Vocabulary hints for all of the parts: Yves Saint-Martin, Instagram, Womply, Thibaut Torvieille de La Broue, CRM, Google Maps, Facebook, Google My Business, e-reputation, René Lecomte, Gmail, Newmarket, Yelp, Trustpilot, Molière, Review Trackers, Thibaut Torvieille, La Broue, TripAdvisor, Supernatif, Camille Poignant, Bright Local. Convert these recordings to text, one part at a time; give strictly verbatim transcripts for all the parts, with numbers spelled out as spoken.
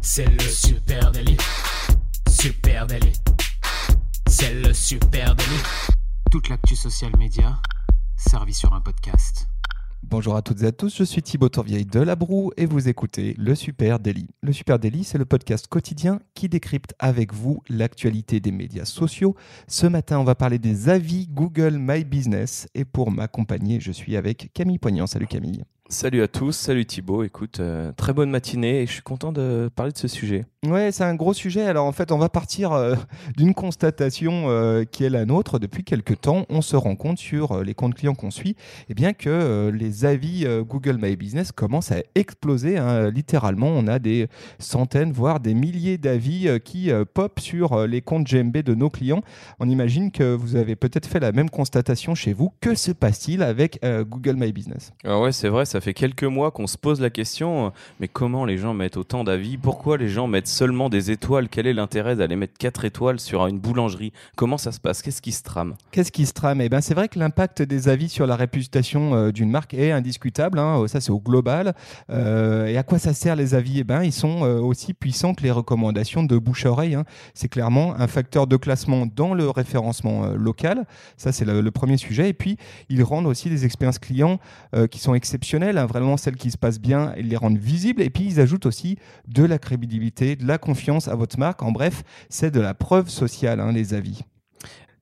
C'est le super délit. Super délit. C'est le super délit. Toute l'actu social média servie sur un podcast. Bonjour à toutes et à tous, je suis Thibaut Torvieille de La Broue et vous écoutez le Super Daily. Le Super Daily, c'est le podcast quotidien qui décrypte avec vous l'actualité des médias sociaux. Ce matin, on va parler des avis Google My Business et pour m'accompagner, je suis avec Camille Poignant. Salut Camille. Salut à tous, salut Thibaut, écoute, euh, très bonne matinée et je suis content de parler de ce sujet. Ouais, c'est un gros sujet, alors en fait on va partir euh, d'une constatation euh, qui est la nôtre depuis quelques temps. On se rend compte sur euh, les comptes clients qu'on suit, eh bien que euh, les avis euh, Google My Business commencent à exploser, hein. Littéralement on a des centaines voire des milliers d'avis euh, qui euh, popent sur euh, les comptes G M B de nos clients. On imagine que vous avez peut-être fait la même constatation chez vous. Que se passe-t-il avec euh, Google My Business? Ah ouais, c'est vrai, ça Ça fait quelques mois qu'on se pose la question, mais comment les gens mettent autant d'avis? Pourquoi les gens mettent seulement des étoiles? Quel est l'intérêt d'aller mettre quatre étoiles sur une boulangerie? Comment ça se passe? Qu'est-ce qui se trame? Qu'est-ce qui se trame? Eh ben, c'est vrai que l'impact des avis sur la réputation euh, d'une marque est indiscutable, hein. Ça c'est au global. Euh, et à quoi ça sert les avis? Eh ben, ils sont euh, aussi puissants que les recommandations de bouche à oreille, hein. C'est clairement un facteur de classement dans le référencement euh, local. Ça c'est le, le premier sujet. Et puis ils rendent aussi des expériences clients euh, qui sont exceptionnelles. Hein, vraiment celles qui se passent bien, ils les rendent visibles et puis ils ajoutent aussi de la crédibilité, de la confiance à votre marque. En bref, c'est de la preuve sociale, hein, les avis.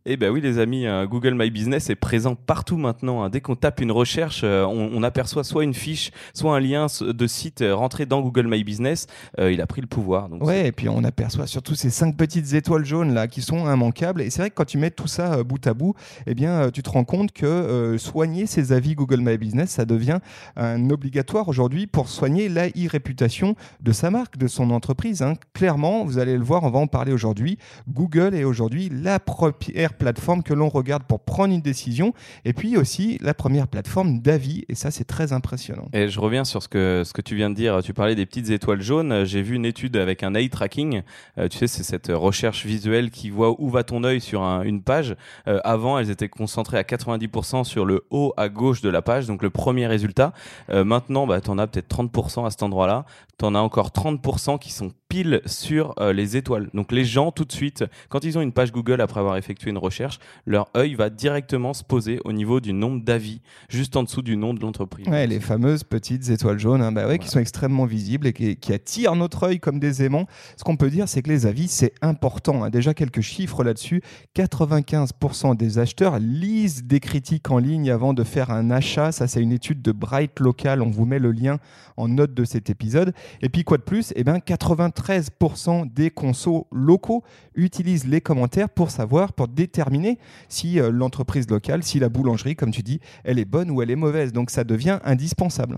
Eh bien oui les amis, euh, Google My Business est présent partout maintenant, hein. Dès qu'on tape une recherche, euh, on, on aperçoit soit une fiche, soit un lien de site euh, rentré dans Google My Business. Euh, il a pris le pouvoir. Donc ouais, c'est... et puis on aperçoit surtout ces cinq petites étoiles jaunes là qui sont immanquables. Et c'est vrai que quand tu mets tout ça euh, bout à bout, eh bien euh, tu te rends compte que euh, soigner ces avis Google My Business, ça devient un obligatoire aujourd'hui pour soigner la e-réputation de sa marque, de son entreprise, hein. Clairement, vous allez le voir, on va en parler aujourd'hui. Google est aujourd'hui la première plateforme que l'on regarde pour prendre une décision et puis aussi la première plateforme d'avis et ça c'est très impressionnant. Et je reviens sur ce que, ce que tu viens de dire, tu parlais des petites étoiles jaunes, j'ai vu une étude avec un eye tracking, euh, tu sais c'est cette recherche visuelle qui voit où va ton œil sur un, une page, euh, avant elles étaient concentrées à quatre-vingt-dix pour cent sur le haut à gauche de la page, donc le premier résultat, euh, maintenant bah, t'en as peut-être trente pour cent à cet endroit là, t'en as encore trente pour cent qui sont pile sur euh, les étoiles, donc les gens tout de suite, quand ils ont une page Google après avoir effectué une recherche, leur œil va directement se poser au niveau du nombre d'avis, juste en dessous du nom de l'entreprise. Ouais, les fameuses petites étoiles jaunes, hein, bah ouais, voilà. Qui sont extrêmement visibles et qui, qui attirent notre œil comme des aimants. Ce qu'on peut dire, c'est que les avis, c'est important, hein. Déjà, quelques chiffres là-dessus. quatre-vingt-quinze pour cent des acheteurs lisent des critiques en ligne avant de faire un achat. Ça, c'est une étude de Bright Local. On vous met le lien en note de cet épisode. Et puis, quoi de plus? Eh bien, quatre-vingt-treize pour cent des consos locaux utilisent les commentaires pour savoir, pour déterminer Terminé, si euh, l'entreprise locale, si la boulangerie, comme tu dis, elle est bonne ou elle est mauvaise. Donc ça devient indispensable.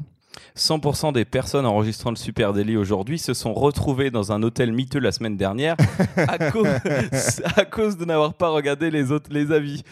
cent pour cent des personnes enregistrant le Super Daily aujourd'hui se sont retrouvées dans un hôtel miteux la semaine dernière à, cause, à cause de n'avoir pas regardé les, autres, les avis.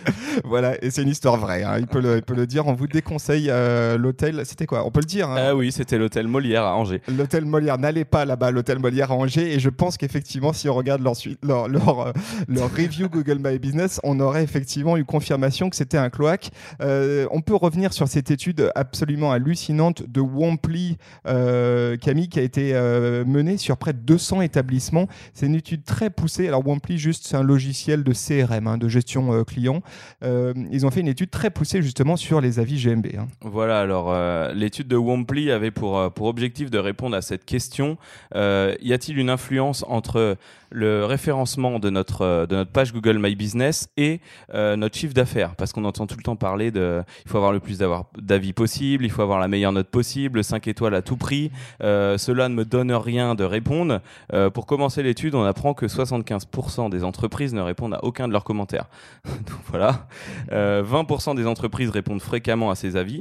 Voilà, et c'est une histoire vraie, hein. Il peut le, il peut le dire, on vous déconseille euh, l'hôtel, c'était quoi? On peut le dire, hein. Ah oui, c'était l'hôtel Molière à Angers. L'hôtel Molière, n'allez pas là-bas, l'hôtel Molière à Angers, et je pense qu'effectivement, si on regarde leur, leur, leur, leur review Google My Business, on aurait effectivement eu confirmation que c'était un cloaque. Euh, on peut revenir sur cette étude absolument hallucinante de Womply, euh, Camille, qui a été euh, menée sur près de deux cents établissements. C'est une étude très poussée. Alors Womply, juste, c'est un logiciel de C R M, hein, de gestion euh, client. Euh, ils ont fait une étude très poussée justement sur les avis G M B. Hein. Voilà, alors euh, l'étude de Womply avait pour, euh, pour objectif de répondre à cette question. Euh, y a-t-il une influence entre le référencement de notre, euh, de notre page Google My Business et euh, notre chiffre d'affaires? Parce qu'on entend tout le temps parler de il faut avoir le plus d'avoir, d'avis possible, il faut avoir la meilleure note possible, cinq étoiles à tout prix, euh, cela ne me donne rien de répondre. Euh, pour commencer l'étude, on apprend que soixante-quinze pour cent des entreprises ne répondent à aucun de leurs commentaires. Donc voilà, euh, vingt pour cent des entreprises répondent fréquemment à ces avis.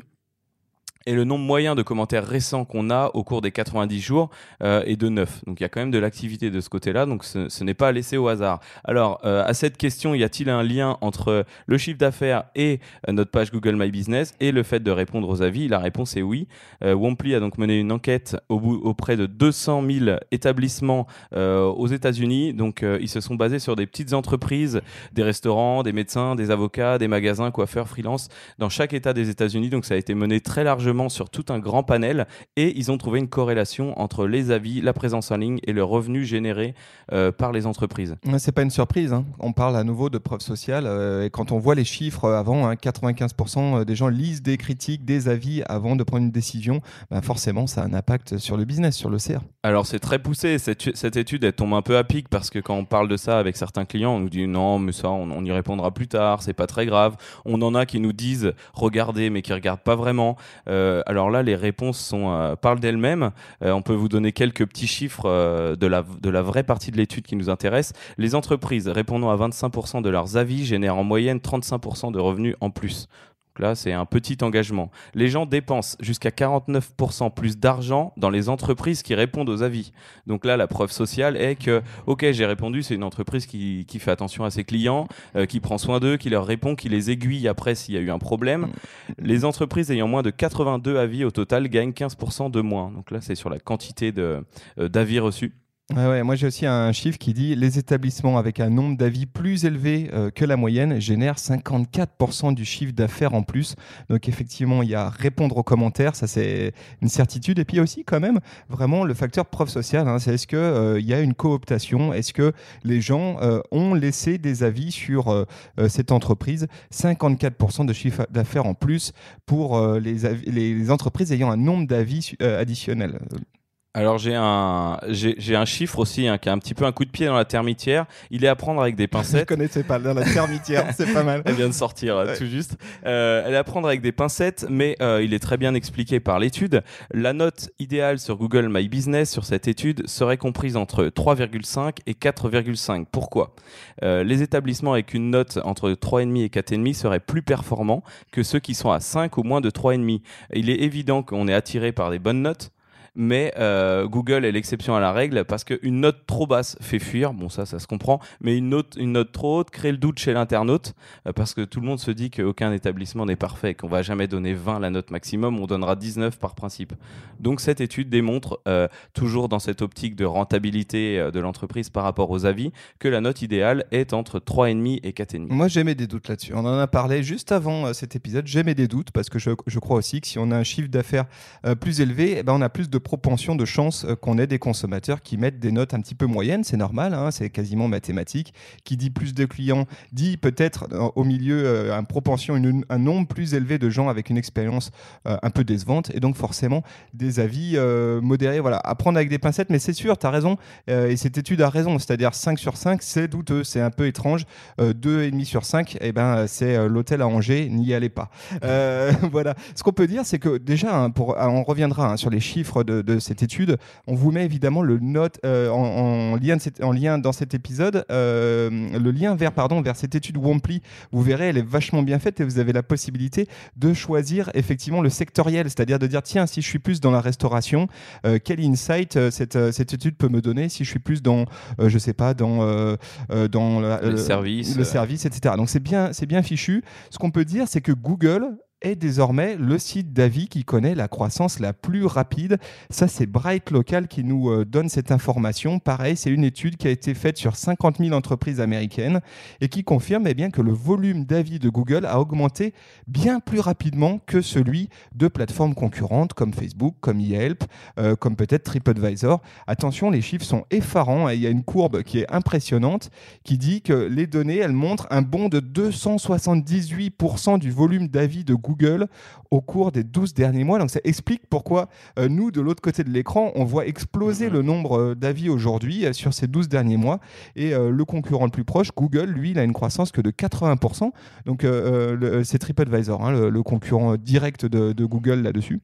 et le nombre moyen de commentaires récents qu'on a au cours des quatre-vingt-dix jours euh, est de neuf. Donc il y a quand même de l'activité de ce côté-là, donc ce, ce n'est pas laissé au hasard. Alors euh, à cette question, y a-t-il un lien entre le chiffre d'affaires et euh, notre page Google My Business et le fait de répondre aux avis? La réponse est oui. Euh, Womply a donc mené une enquête au bout, auprès de deux cent mille établissements euh, aux États-Unis. Donc euh, ils se sont basés sur des petites entreprises, des restaurants, des médecins, des avocats, des magasins, coiffeurs, freelance dans chaque État des États-Unis. Donc ça a été mené très largement sur tout un grand panel et ils ont trouvé une corrélation entre les avis, la présence en ligne et le revenu généré euh, par les entreprises. Mais c'est pas une surprise, hein. On parle à nouveau de preuve sociale euh, et quand on voit les chiffres avant, hein, quatre-vingt-quinze pour cent des gens lisent des critiques, des avis avant de prendre une décision, bah forcément ça a un impact sur le business, sur le C R. Alors c'est très poussé, cette, cette étude elle tombe un peu à pic parce que quand on parle de ça avec certains clients, on nous dit non mais ça on, on y répondra plus tard, c'est pas très grave. On en a qui nous disent regardez mais qui regardent pas vraiment. Euh, Alors là, les réponses sont, euh, parlent d'elles-mêmes. Euh, on peut vous donner quelques petits chiffres euh, de, la, de la vraie partie de l'étude qui nous intéresse. Les entreprises répondant à vingt-cinq pour cent de leurs avis génèrent en moyenne trente-cinq pour cent de revenus en plus. Donc là, c'est un petit engagement. Les gens dépensent jusqu'à quarante-neuf pour cent plus d'argent dans les entreprises qui répondent aux avis. Donc là, la preuve sociale est que, ok, j'ai répondu, c'est une entreprise qui, qui fait attention à ses clients, euh, qui prend soin d'eux, qui leur répond, qui les aiguille après s'il y a eu un problème. Les entreprises ayant moins de quatre-vingt-deux avis au total gagnent quinze pour cent de moins. Donc là, c'est sur la quantité de, euh, d'avis reçus. Ouais, ouais, moi j'ai aussi un chiffre qui dit les établissements avec un nombre d'avis plus élevé euh, que la moyenne génèrent cinquante-quatre pour cent du chiffre d'affaires en plus. Donc effectivement il y a répondre aux commentaires, ça c'est une certitude, et puis il y a aussi quand même vraiment le facteur preuve sociale, hein, c'est est-ce qu'il euh, y a une cooptation, est-ce que les gens euh, ont laissé des avis sur euh, cette entreprise. Cinquante-quatre pour cent de chiffre d'affaires en plus pour euh, les, avis, les, les entreprises ayant un nombre d'avis euh, additionnel. Alors j'ai un, j'ai, j'ai un chiffre aussi, hein, qui a un petit peu un coup de pied dans la termitière. Il est à prendre avec des pincettes. Je connaissais pas, dans la termitière, c'est pas mal. Elle vient de sortir, ouais. Tout juste. Euh, elle est à prendre avec des pincettes, mais euh, il est très bien expliqué par l'étude. La note idéale sur Google My Business, sur cette étude, serait comprise entre trois virgule cinq et quatre virgule cinq. Pourquoi ? euh, Les établissements avec une note entre trois virgule cinq et quatre virgule cinq seraient plus performants que ceux qui sont à cinq ou moins de trois virgule cinq. Il est évident qu'on est attiré par des bonnes notes, mais euh, Google est l'exception à la règle parce qu'une note trop basse fait fuir, bon ça, ça se comprend, mais une note, une note trop haute crée le doute chez l'internaute euh, parce que tout le monde se dit qu'aucun établissement n'est parfait, qu'on ne va jamais donner vingt la note maximum, on donnera dix-neuf par principe. Donc cette étude démontre, euh, toujours dans cette optique de rentabilité euh, de l'entreprise par rapport aux avis, que la note idéale est entre trois virgule cinq et quatre virgule cinq. Moi j'ai mis des doutes là-dessus, on en a parlé juste avant euh, cet épisode, j'ai mis des doutes parce que je, je crois aussi que si on a un chiffre d'affaires euh, plus élevé, eh ben, on a plus de propension, de chance qu'on ait des consommateurs qui mettent des notes un petit peu moyennes, c'est normal, hein, c'est quasiment mathématique. Qui dit plus de clients, dit peut-être euh, au milieu euh, un propension, une, un nombre plus élevé de gens avec une expérience euh, un peu décevante, et donc forcément des avis euh, modérés. Voilà, à prendre avec des pincettes, mais c'est sûr, tu as raison, euh, et cette étude a raison, c'est-à-dire cinq sur cinq, c'est douteux, c'est un peu étrange, euh, deux virgule cinq sur cinq, eh ben, c'est euh, l'hôtel à Angers, n'y allez pas. Euh, voilà, ce qu'on peut dire, c'est que déjà, hein, pour, on reviendra hein, sur les chiffres de, de cette étude, on vous met évidemment le note euh, en, en, lien de cette, en lien dans cet épisode, euh, le lien vers, pardon, vers cette étude Womply. Vous verrez, elle est vachement bien faite et vous avez la possibilité de choisir effectivement le sectoriel, c'est-à-dire de dire tiens, si je suis plus dans la restauration, euh, quel insight euh, cette, euh, cette étude peut me donner, si je suis plus dans, euh, je sais pas, dans, euh, euh, dans la, euh, le service, le service, et cetera. Donc c'est bien, c'est bien fichu. Ce qu'on peut dire, c'est que Google est désormais le site d'avis qui connaît la croissance la plus rapide. Ça, c'est Bright Local qui nous euh, donne cette information. Pareil, c'est une étude qui a été faite sur cinquante mille entreprises américaines et qui confirme eh bien, que le volume d'avis de Google a augmenté bien plus rapidement que celui de plateformes concurrentes comme Facebook, comme Yelp, euh, comme peut-être TripAdvisor. Attention, les chiffres sont effarants et il y a une courbe qui est impressionnante qui dit que les données, elles montrent un bond de deux cent soixante-dix-huit pour cent du volume d'avis de Google Google au cours des douze derniers mois. Donc ça explique pourquoi euh, nous, de l'autre côté de l'écran, on voit exploser le nombre euh, d'avis aujourd'hui euh, sur ces douze derniers mois. Et euh, le concurrent le plus proche, Google, lui, il a une croissance que de quatre-vingts pour cent. Donc euh, le, c'est TripAdvisor, hein, le, le concurrent direct de, de Google là-dessus.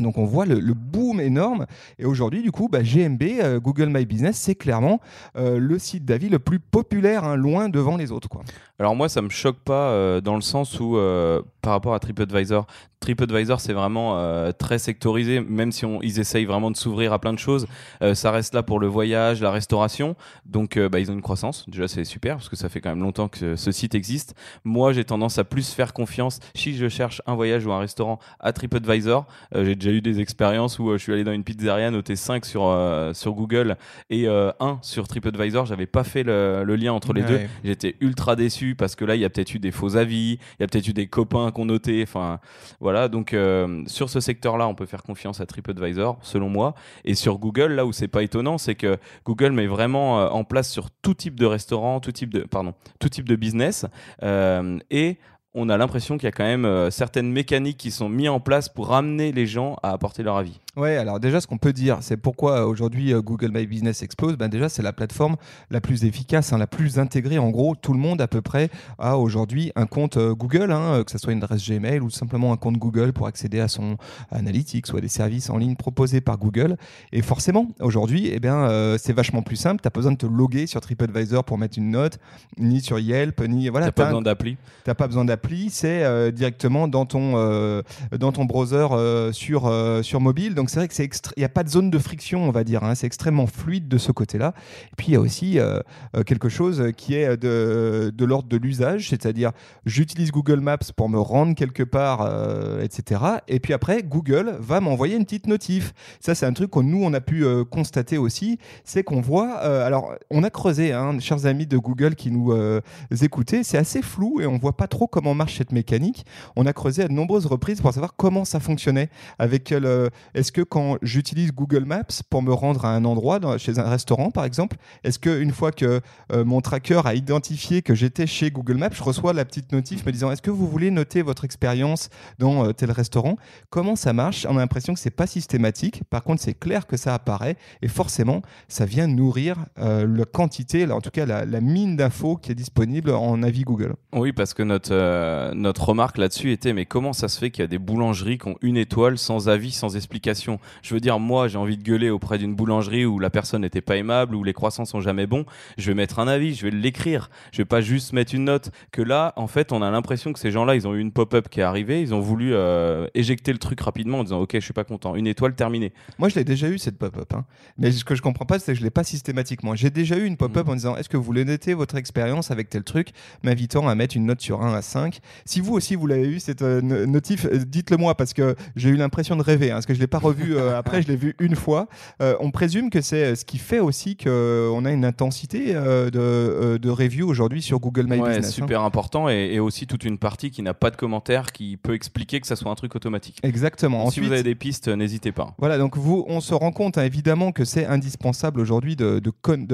Donc on voit le, le boom énorme, et aujourd'hui du coup bah, G M B, euh, Google My Business, c'est clairement euh, le site d'avis le plus populaire, hein, loin devant les autres, quoi. Alors moi ça me choque pas euh, dans le sens où euh, par rapport à TripAdvisor, TripAdvisor c'est vraiment euh, très sectorisé, même si on, ils essayent vraiment de s'ouvrir à plein de choses, euh, ça reste là pour le voyage, la restauration, donc euh, bah, ils ont une croissance, déjà c'est super parce que ça fait quand même longtemps que ce site existe. Moi j'ai tendance à plus faire confiance si je cherche un voyage ou un restaurant à TripAdvisor, euh, j'ai J'ai eu des expériences où euh, je suis allé dans une pizzeria, noté cinq sur, euh, sur Google et euh, un sur TripAdvisor. J'avais pas fait le, le lien entre les ouais. deux. J'étais ultra déçu parce que là, il y a peut-être eu des faux avis, il y a peut-être eu des copains qu'on notait. Enfin, voilà. Donc, euh, sur ce secteur-là, on peut faire confiance à TripAdvisor, selon moi. Et sur Google, là où c'est pas étonnant, c'est que Google met vraiment euh, en place sur tout type de restaurant, tout type de, pardon, tout type de business. Euh, et on a l'impression qu'il y a quand même euh, certaines mécaniques qui sont mises en place pour amener les gens à apporter leur avis. Ouais, alors déjà ce qu'on peut dire, c'est pourquoi aujourd'hui euh, Google My Business explose. Ben déjà c'est la plateforme la plus efficace, hein, la plus intégrée. En gros, tout le monde à peu près a aujourd'hui un compte euh, Google, hein, que ce soit une adresse Gmail ou simplement un compte Google pour accéder à son analytics ou à des services en ligne proposés par Google. Et forcément, aujourd'hui, eh bien, euh, c'est vachement plus simple. T'as pas besoin de te loguer sur TripAdvisor pour mettre une note, ni sur Yelp, ni voilà. T'as pas t'as besoin un... d'appli. T'as pas besoin d'appli. C'est euh, directement dans ton euh, dans ton browser euh, sur euh, sur mobile. Donc, Donc c'est vrai que c'est extré... il n'y a pas de zone de friction, on va dire, hein. C'est extrêmement fluide de ce côté-là. Et puis il y a aussi euh, quelque chose qui est de, de l'ordre de l'usage, c'est-à-dire j'utilise Google Maps pour me rendre quelque part, euh, et cetera. Et puis après, Google va m'envoyer une petite notif. Ça, c'est un truc que nous, on a pu euh, constater aussi, c'est qu'on voit... Euh, alors, on a creusé, hein, chers amis de Google qui nous euh, écoutez, c'est assez flou et on ne voit pas trop comment marche cette mécanique. On a creusé à de nombreuses reprises pour savoir comment ça fonctionnait, avec quel... Euh, est-ce que quand j'utilise Google Maps pour me rendre à un endroit, dans, chez un restaurant par exemple, est-ce qu'une fois que euh, mon tracker a identifié que j'étais chez Google Maps, je reçois la petite notif me disant « Est-ce que vous voulez noter votre expérience dans euh, tel restaurant ?» Comment ça marche ? On a l'impression que ce n'est pas systématique. Par contre, c'est clair que ça apparaît et forcément, ça vient nourrir euh, la quantité, en tout cas la, la mine d'infos qui est disponible en avis Google. Oui, parce que notre, euh, notre remarque là-dessus était « Mais comment ça se fait qu'il y a des boulangeries qui ont une étoile sans avis, sans explication ?» Je veux dire, moi, j'ai envie de gueuler auprès d'une boulangerie où la personne n'était pas aimable, où les croissants sont jamais bons. Je vais mettre un avis, je vais l'écrire. Je vais pas juste mettre une note. Que là, en fait, on a l'impression que ces gens-là, ils ont eu une pop-up qui est arrivée, ils ont voulu euh, éjecter le truc rapidement en disant « Ok, je suis pas content. Une étoile terminée. » Moi, je l'ai déjà eu cette pop-up, hein. Mais ce que je comprends pas, c'est que je l'ai pas systématiquement. J'ai déjà eu une pop-up mmh. en disant « Est-ce que vous voulez noter votre expérience avec tel truc ?» m'invitant à mettre une note sur un à cinq. Si vous aussi, vous l'avez eu cette euh, notif, euh, dites-le moi parce que j'ai eu l'impression de rêver, hein, parce que je l'ai pas revu. Vu, euh, après je l'ai vu une fois. Euh, on présume que c'est ce qui fait aussi qu'on a une intensité euh, de, de review aujourd'hui sur Google My ouais, Business. Super hein. important et, et aussi toute une partie qui n'a pas de commentaires qui peut expliquer que ça soit un truc automatique. Exactement. Donc, ensuite, si vous avez des pistes, n'hésitez pas. Voilà, donc vous, on se rend compte hein, évidemment que c'est indispensable aujourd'hui de, de con, de,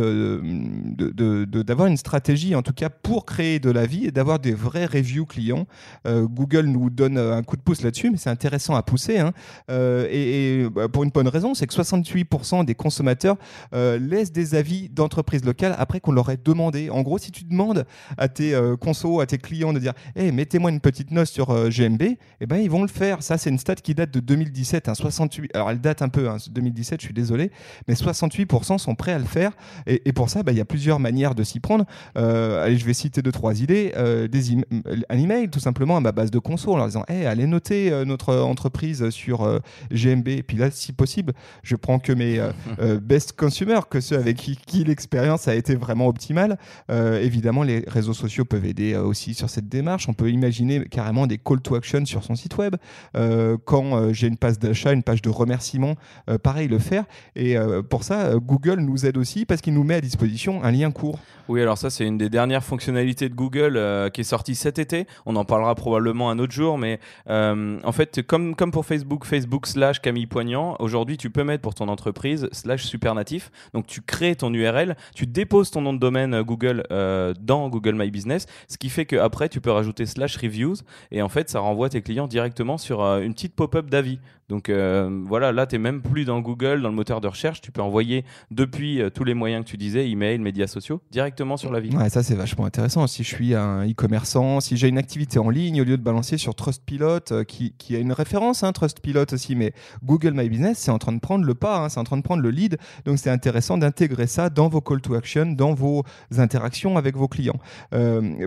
de, de, de, d'avoir une stratégie en tout cas pour créer de la vie et d'avoir des vrais reviews clients. Euh, Google nous donne un coup de pouce là-dessus, mais c'est intéressant à pousser hein. euh, et, et pour une bonne raison, c'est que soixante-huit pour cent des consommateurs euh, laissent des avis d'entreprises locales après qu'on leur ait demandé. En gros, si tu demandes à tes euh, consos, à tes clients de dire hey, « mettez-moi une petite note sur euh, G M B », eh ben, ils vont le faire. Ça, c'est une stat qui date de deux mille dix-sept. Hein, soixante-huit... Alors, elle date un peu, hein, deux mille dix-sept, je suis désolé, mais soixante-huit pour cent sont prêts à le faire. Et, et pour ça, bah, y a plusieurs manières de s'y prendre. Euh, allez, je vais citer deux, trois idées. Euh, des im- un email, tout simplement, à ma base de consos, en leur disant hey, « allez noter euh, notre entreprise sur euh, G M B ». Et puis là, si possible, je prends que mes euh, best consumers, que ceux avec qui, qui l'expérience a été vraiment optimale. Euh, évidemment, les réseaux sociaux peuvent aider euh, aussi sur cette démarche. On peut imaginer carrément des call to action sur son site web. Euh, quand euh, j'ai une page d'achat, une page de remerciement, euh, pareil, le faire. Et euh, pour ça, euh, Google nous aide aussi parce qu'il nous met à disposition un lien court. Oui, alors ça, c'est une des dernières fonctionnalités de Google euh, qui est sortie cet été. On en parlera probablement un autre jour, mais euh, en fait, comme, comme pour Facebook, Facebook slash Camille Poignant, aujourd'hui tu peux mettre pour ton entreprise slash Supernatif, donc tu crées ton U R L, tu déposes ton nom de domaine Google euh, dans Google My Business, ce qui fait qu'après tu peux rajouter slash reviews et en fait ça renvoie tes clients directement sur euh, une petite pop-up d'avis. Donc euh, voilà, là, tu n'es même plus dans Google, dans le moteur de recherche. Tu peux envoyer depuis euh, tous les moyens que tu disais, email, médias sociaux, directement sur la ville. Ouais, ça, c'est vachement intéressant. Si je suis un e-commerçant, si j'ai une activité en ligne, au lieu de balancer sur Trustpilot, euh, qui, qui a une référence, hein, Trustpilot aussi, mais Google My Business, c'est en train de prendre le pas, hein, c'est en train de prendre le lead. Donc, c'est intéressant d'intégrer ça dans vos call to action, dans vos interactions avec vos clients. Euh,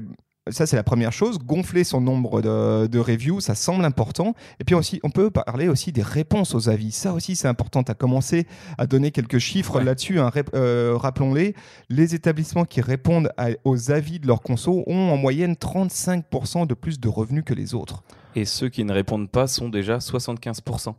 Ça, c'est la première chose. Gonfler son nombre de, de reviews, ça semble important. Et puis aussi, on peut parler aussi des réponses aux avis. Ça aussi, c'est important. Tu as commencé à donner quelques chiffres ouais. là-dessus. Hein. Ré- euh, rappelons-les, les établissements qui répondent à, aux avis de leurs consos ont en moyenne trente-cinq pour cent de plus de revenus que les autres. Et ceux qui ne répondent pas sont déjà soixante-quinze pour cent.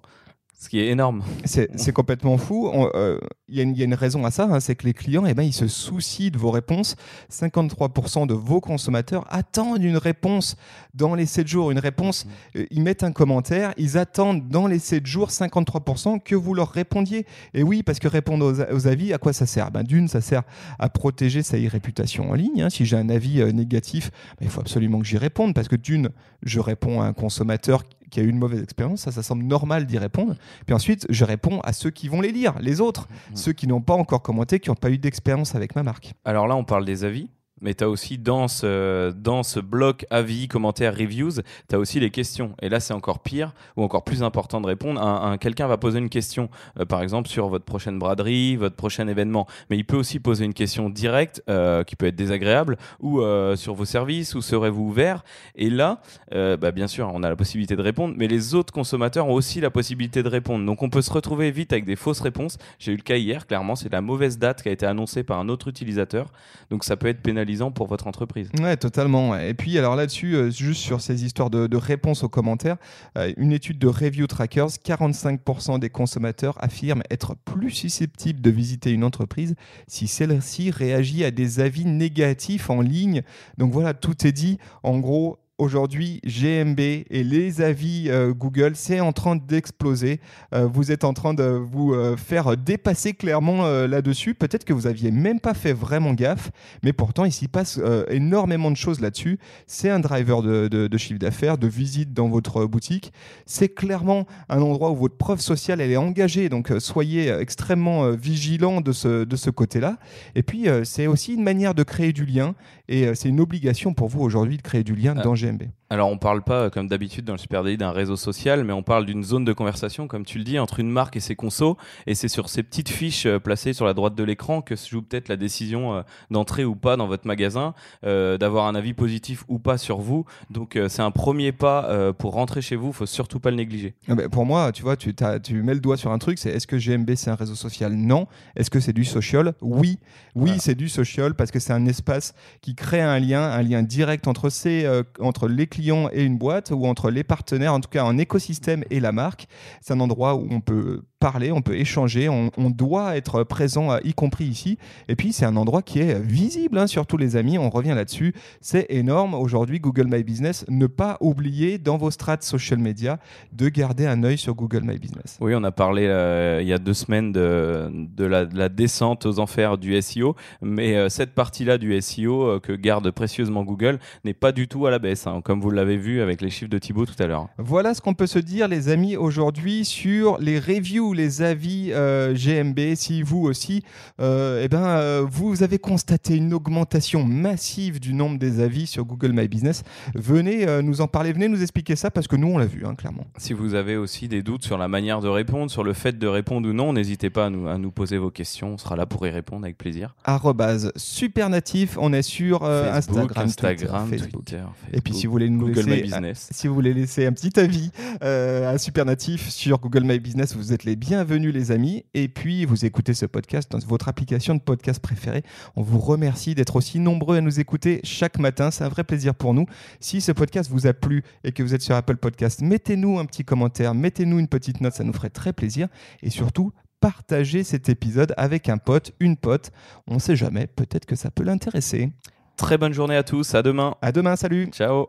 Ce qui est énorme. C'est, c'est complètement fou. Il euh, y, y a une raison à ça, hein, c'est que les clients, eh ben, ils se soucient de vos réponses. cinquante-trois pour cent de vos consommateurs attendent une réponse dans les sept jours. Une réponse, mmh. euh, ils mettent un commentaire, ils attendent dans les sept jours, cinquante-trois pour cent que vous leur répondiez. Et oui, parce que répondre aux, aux avis, à quoi ça sert ? Ben, d'une, ça sert à protéger sa réputation en ligne. Hein. Si j'ai un avis euh, négatif, ben, il faut absolument que j'y réponde parce que d'une, je réponds à un consommateur qui a eu une mauvaise expérience, ça, ça semble normal d'y répondre. Puis ensuite, je réponds à ceux qui vont les lire, les autres, mmh. ceux qui n'ont pas encore commenté, qui n'ont pas eu d'expérience avec ma marque. Alors là, on parle des avis, mais tu as aussi dans ce, dans ce bloc avis, commentaires, reviews, tu as aussi les questions. Et là, c'est encore pire ou encore plus important de répondre. Un, un, quelqu'un va poser une question, euh, par exemple, sur votre prochaine braderie, votre prochain événement, mais il peut aussi poser une question directe euh, qui peut être désagréable ou euh, sur vos services, ou serez-vous ouvert ? Et là, euh, bah, bien sûr, on a la possibilité de répondre, mais les autres consommateurs ont aussi la possibilité de répondre. Donc, on peut se retrouver vite avec des fausses réponses. J'ai eu le cas hier, clairement, c'est la mauvaise date qui a été annoncée par un autre utilisateur. Donc, ça peut être pénalisant pour votre entreprise. Ouais, totalement. Et puis, alors là-dessus, euh, juste sur ces histoires de, de réponses aux commentaires, euh, une étude de Review Trackers, quarante-cinq pour cent des consommateurs affirment être plus susceptibles de visiter une entreprise si celle-ci réagit à des avis négatifs en ligne. Donc voilà, tout est dit. En gros, aujourd'hui, G M B et les avis euh, Google, c'est en train d'exploser. Euh, vous êtes en train de vous euh, faire dépasser clairement euh, là-dessus. Peut-être que vous n'aviez même pas fait vraiment gaffe, mais pourtant, il s'y passe euh, énormément de choses là-dessus. C'est un driver de, de, de chiffre d'affaires, de visite dans votre boutique. C'est clairement un endroit où votre preuve sociale, elle est engagée. Donc, euh, soyez extrêmement euh, vigilants de ce, de ce côté-là. Et puis, euh, c'est aussi une manière de créer du lien. Et euh, c'est une obligation pour vous aujourd'hui de créer du lien ah. dans G M B. Alors, on ne parle pas, comme d'habitude, dans le Super D I d'un réseau social, mais on parle d'une zone de conversation, comme tu le dis, entre une marque et ses consos. Et c'est sur ces petites fiches euh, placées sur la droite de l'écran que se joue peut-être la décision euh, d'entrer ou pas dans votre magasin, euh, d'avoir un avis positif ou pas sur vous. Donc, euh, c'est un premier pas euh, pour rentrer chez vous. Il ne faut surtout pas le négliger. Ah bah pour moi, tu vois, tu, tu mets le doigt sur un truc, c'est est-ce que G M B, c'est un réseau social ? Non. Est-ce que c'est du social ? Oui. Oui, voilà. C'est du social parce que c'est un espace qui crée un lien, un lien direct entre ces... Euh, entre les clients et une boîte ou entre les partenaires, en tout cas un écosystème et la marque. C'est un endroit où on peut parler, on peut échanger, on, on doit être présent, y compris ici. Et puis, c'est un endroit qui est visible, hein, surtout les amis, on revient là-dessus. C'est énorme. Aujourd'hui, Google My Business, ne pas oublier dans vos strates social media de garder un œil sur Google My Business. Oui, on a parlé euh, il y a deux semaines de, de, la, de la descente aux enfers du S E O, mais euh, cette partie-là du S E O euh, que garde précieusement Google n'est pas du tout à la baisse. Comme vous l'avez vu avec les chiffres de Thibaut tout à l'heure. Voilà ce qu'on peut se dire, les amis, aujourd'hui sur les reviews, les avis euh, G M B. Si vous aussi, euh, eh ben, euh, vous avez constaté une augmentation massive du nombre des avis sur Google My Business, venez euh, nous en parler, venez nous expliquer ça parce que nous, on l'a vu, hein, clairement. Si vous avez aussi des doutes sur la manière de répondre, sur le fait de répondre ou non, n'hésitez pas à nous, à nous poser vos questions. On sera là pour y répondre avec plaisir. Arrobase Supernatif, on est sur euh, Facebook, Instagram, Instagram, Twitter, Facebook. Twitter, Facebook. Et puis, si vous voulez nous Google laisser, un, si vous voulez laisser un petit avis euh, à Supernatif sur Google My Business, vous êtes les bienvenus, les amis. Et puis, vous écoutez ce podcast dans votre application de podcast préférée. On vous remercie d'être aussi nombreux à nous écouter chaque matin. C'est un vrai plaisir pour nous. Si ce podcast vous a plu et que vous êtes sur Apple Podcast, mettez-nous un petit commentaire, mettez-nous une petite note, ça nous ferait très plaisir. Et surtout, partagez cet épisode avec un pote, une pote. On ne sait jamais, peut-être que ça peut l'intéresser. Très bonne journée à tous, à demain. À demain, salut. Ciao.